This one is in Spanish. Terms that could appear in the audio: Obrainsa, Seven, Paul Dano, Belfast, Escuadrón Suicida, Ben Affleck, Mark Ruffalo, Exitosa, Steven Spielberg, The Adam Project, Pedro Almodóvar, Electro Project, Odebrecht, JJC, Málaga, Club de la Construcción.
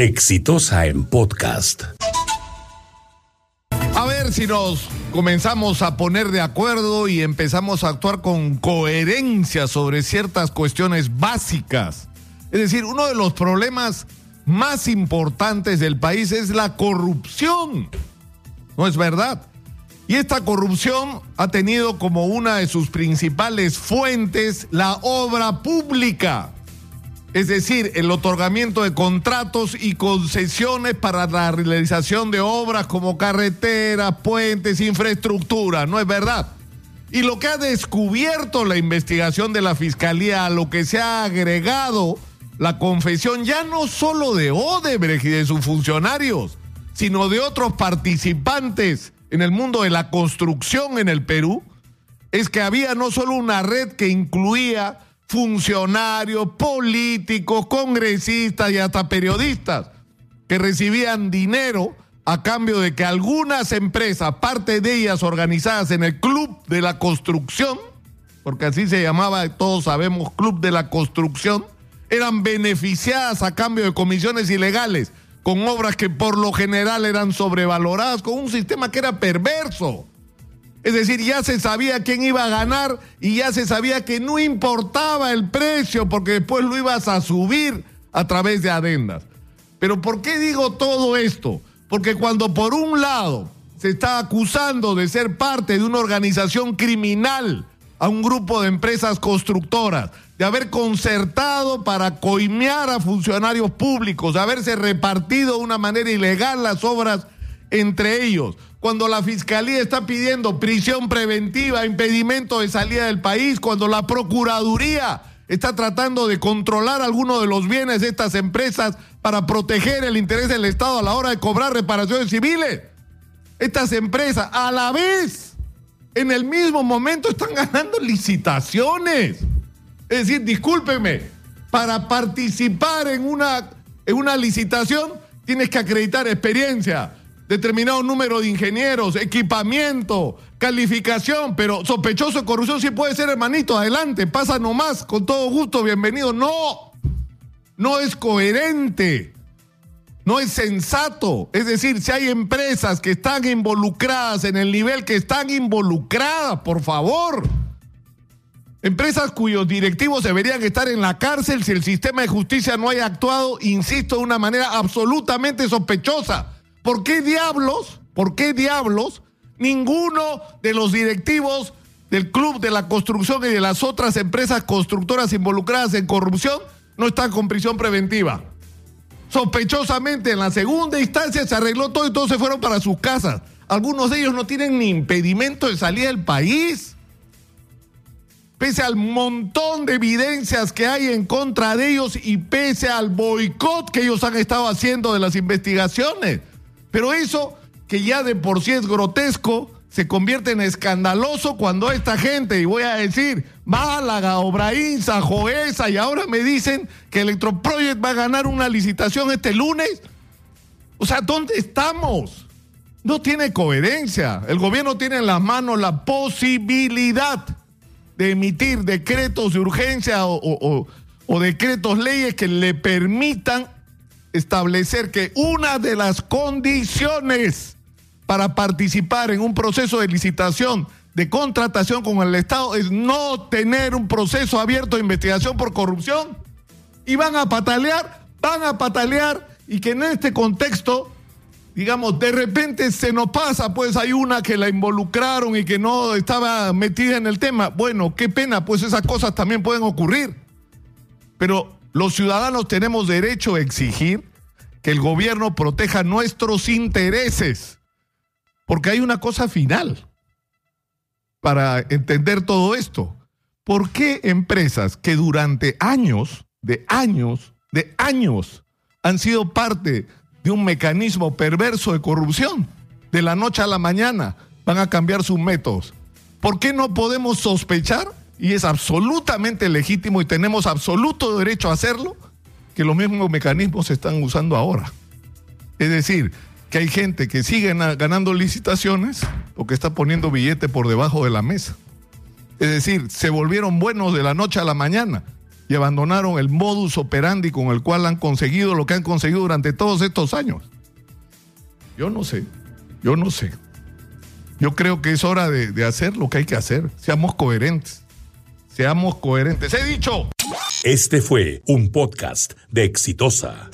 Exitosa en podcast. A ver si nos comenzamos a poner de acuerdo y empezamos a actuar con coherencia sobre ciertas cuestiones básicas. Es decir, uno de los problemas más importantes del país es la corrupción. ¿No es verdad? Y esta corrupción ha tenido como una de sus principales fuentes la obra pública, es decir, el otorgamiento de contratos y concesiones para la realización de obras como carreteras, puentes, infraestructura, ¿no es verdad? Y lo que ha descubierto la investigación de la Fiscalía, a lo que se ha agregado la confesión ya no solo de Odebrecht y de sus funcionarios, sino de otros participantes en el mundo de la construcción en el Perú, es que había no solo una red que incluía funcionarios, políticos, congresistas y hasta periodistas que recibían dinero a cambio de que algunas empresas, parte de ellas organizadas en el Club de la Construcción, porque así se llamaba, todos sabemos, Club de la Construcción, eran beneficiadas a cambio de comisiones ilegales, con obras que por lo general eran sobrevaloradas, con un sistema que era perverso. Es decir, ya se sabía quién iba a ganar y ya se sabía que no importaba el precio porque después lo ibas a subir a través de adendas. Pero ¿por qué digo todo esto? Porque cuando por un lado se está acusando de ser parte de una organización criminal a un grupo de empresas constructoras, de haber concertado para coimear a funcionarios públicos, de haberse repartido de una manera ilegal las obras entre ellos, cuando la Fiscalía está pidiendo prisión preventiva, impedimento de salida del país, cuando la Procuraduría está tratando de controlar algunos de los bienes de estas empresas para proteger el interés del Estado a la hora de cobrar reparaciones civiles, estas empresas a la vez, en el mismo momento, están ganando licitaciones. Es decir, discúlpenme, para participar en una licitación tienes que acreditar experiencia, determinado número de ingenieros, equipamiento, calificación, pero sospechoso de corrupción sí puede ser, hermanito, adelante, pasa nomás, con todo gusto, bienvenido. No es coherente, no es sensato. Es decir, si hay empresas que están involucradas en el nivel que están involucradas, por favor. Empresas cuyos directivos deberían estar en la cárcel si el sistema de justicia no haya actuado, insisto, de una manera absolutamente sospechosa. ¿Por qué diablos ninguno de los directivos del Club de la Construcción y de las otras empresas constructoras involucradas en corrupción no están con prisión preventiva? Sospechosamente, en la segunda instancia se arregló todo y todos se fueron para sus casas. Algunos de ellos no tienen ni impedimento de salida del país, pese al montón de evidencias que hay en contra de ellos y pese al boicot que ellos han estado haciendo de las investigaciones. Pero eso, que ya de por sí es grotesco, se convierte en escandaloso cuando esta gente, y voy a decir, Málaga, Obrainsa, JJC, y ahora me dicen que Electro Project va a ganar una licitación este lunes. O sea, ¿dónde estamos? No tiene coherencia. El gobierno tiene en las manos la posibilidad de emitir decretos de urgencia o decretos leyes que le permitan establecer que una de las condiciones para participar en un proceso de licitación, de contratación con el Estado, es no tener un proceso abierto de investigación por corrupción. Y van a patalear, y que en este contexto, digamos, de repente se nos pasa, pues hay una que la involucraron y que no estaba metida en el tema. Bueno, qué pena, pues esas cosas también pueden ocurrir. Pero los ciudadanos tenemos derecho a exigir que el gobierno proteja nuestros intereses, porque hay una cosa final para entender todo esto. ¿Por qué empresas que durante años, han sido parte de un mecanismo perverso de corrupción, de la noche a la mañana van a cambiar sus métodos? ¿Por qué no podemos sospechar, y es absolutamente legítimo y tenemos absoluto derecho a hacerlo, que los mismos mecanismos se están usando ahora? Es decir, que hay gente que sigue ganando licitaciones o que está poniendo billete por debajo de la mesa. Es decir, se volvieron buenos de la noche a la mañana. y abandonaron el modus operandi con el cual han conseguido lo que han conseguido durante todos estos años. Yo no sé. Yo creo que es hora de hacer lo que hay que hacer. Seamos coherentes. ¡He dicho! Este fue un podcast de Exitosa.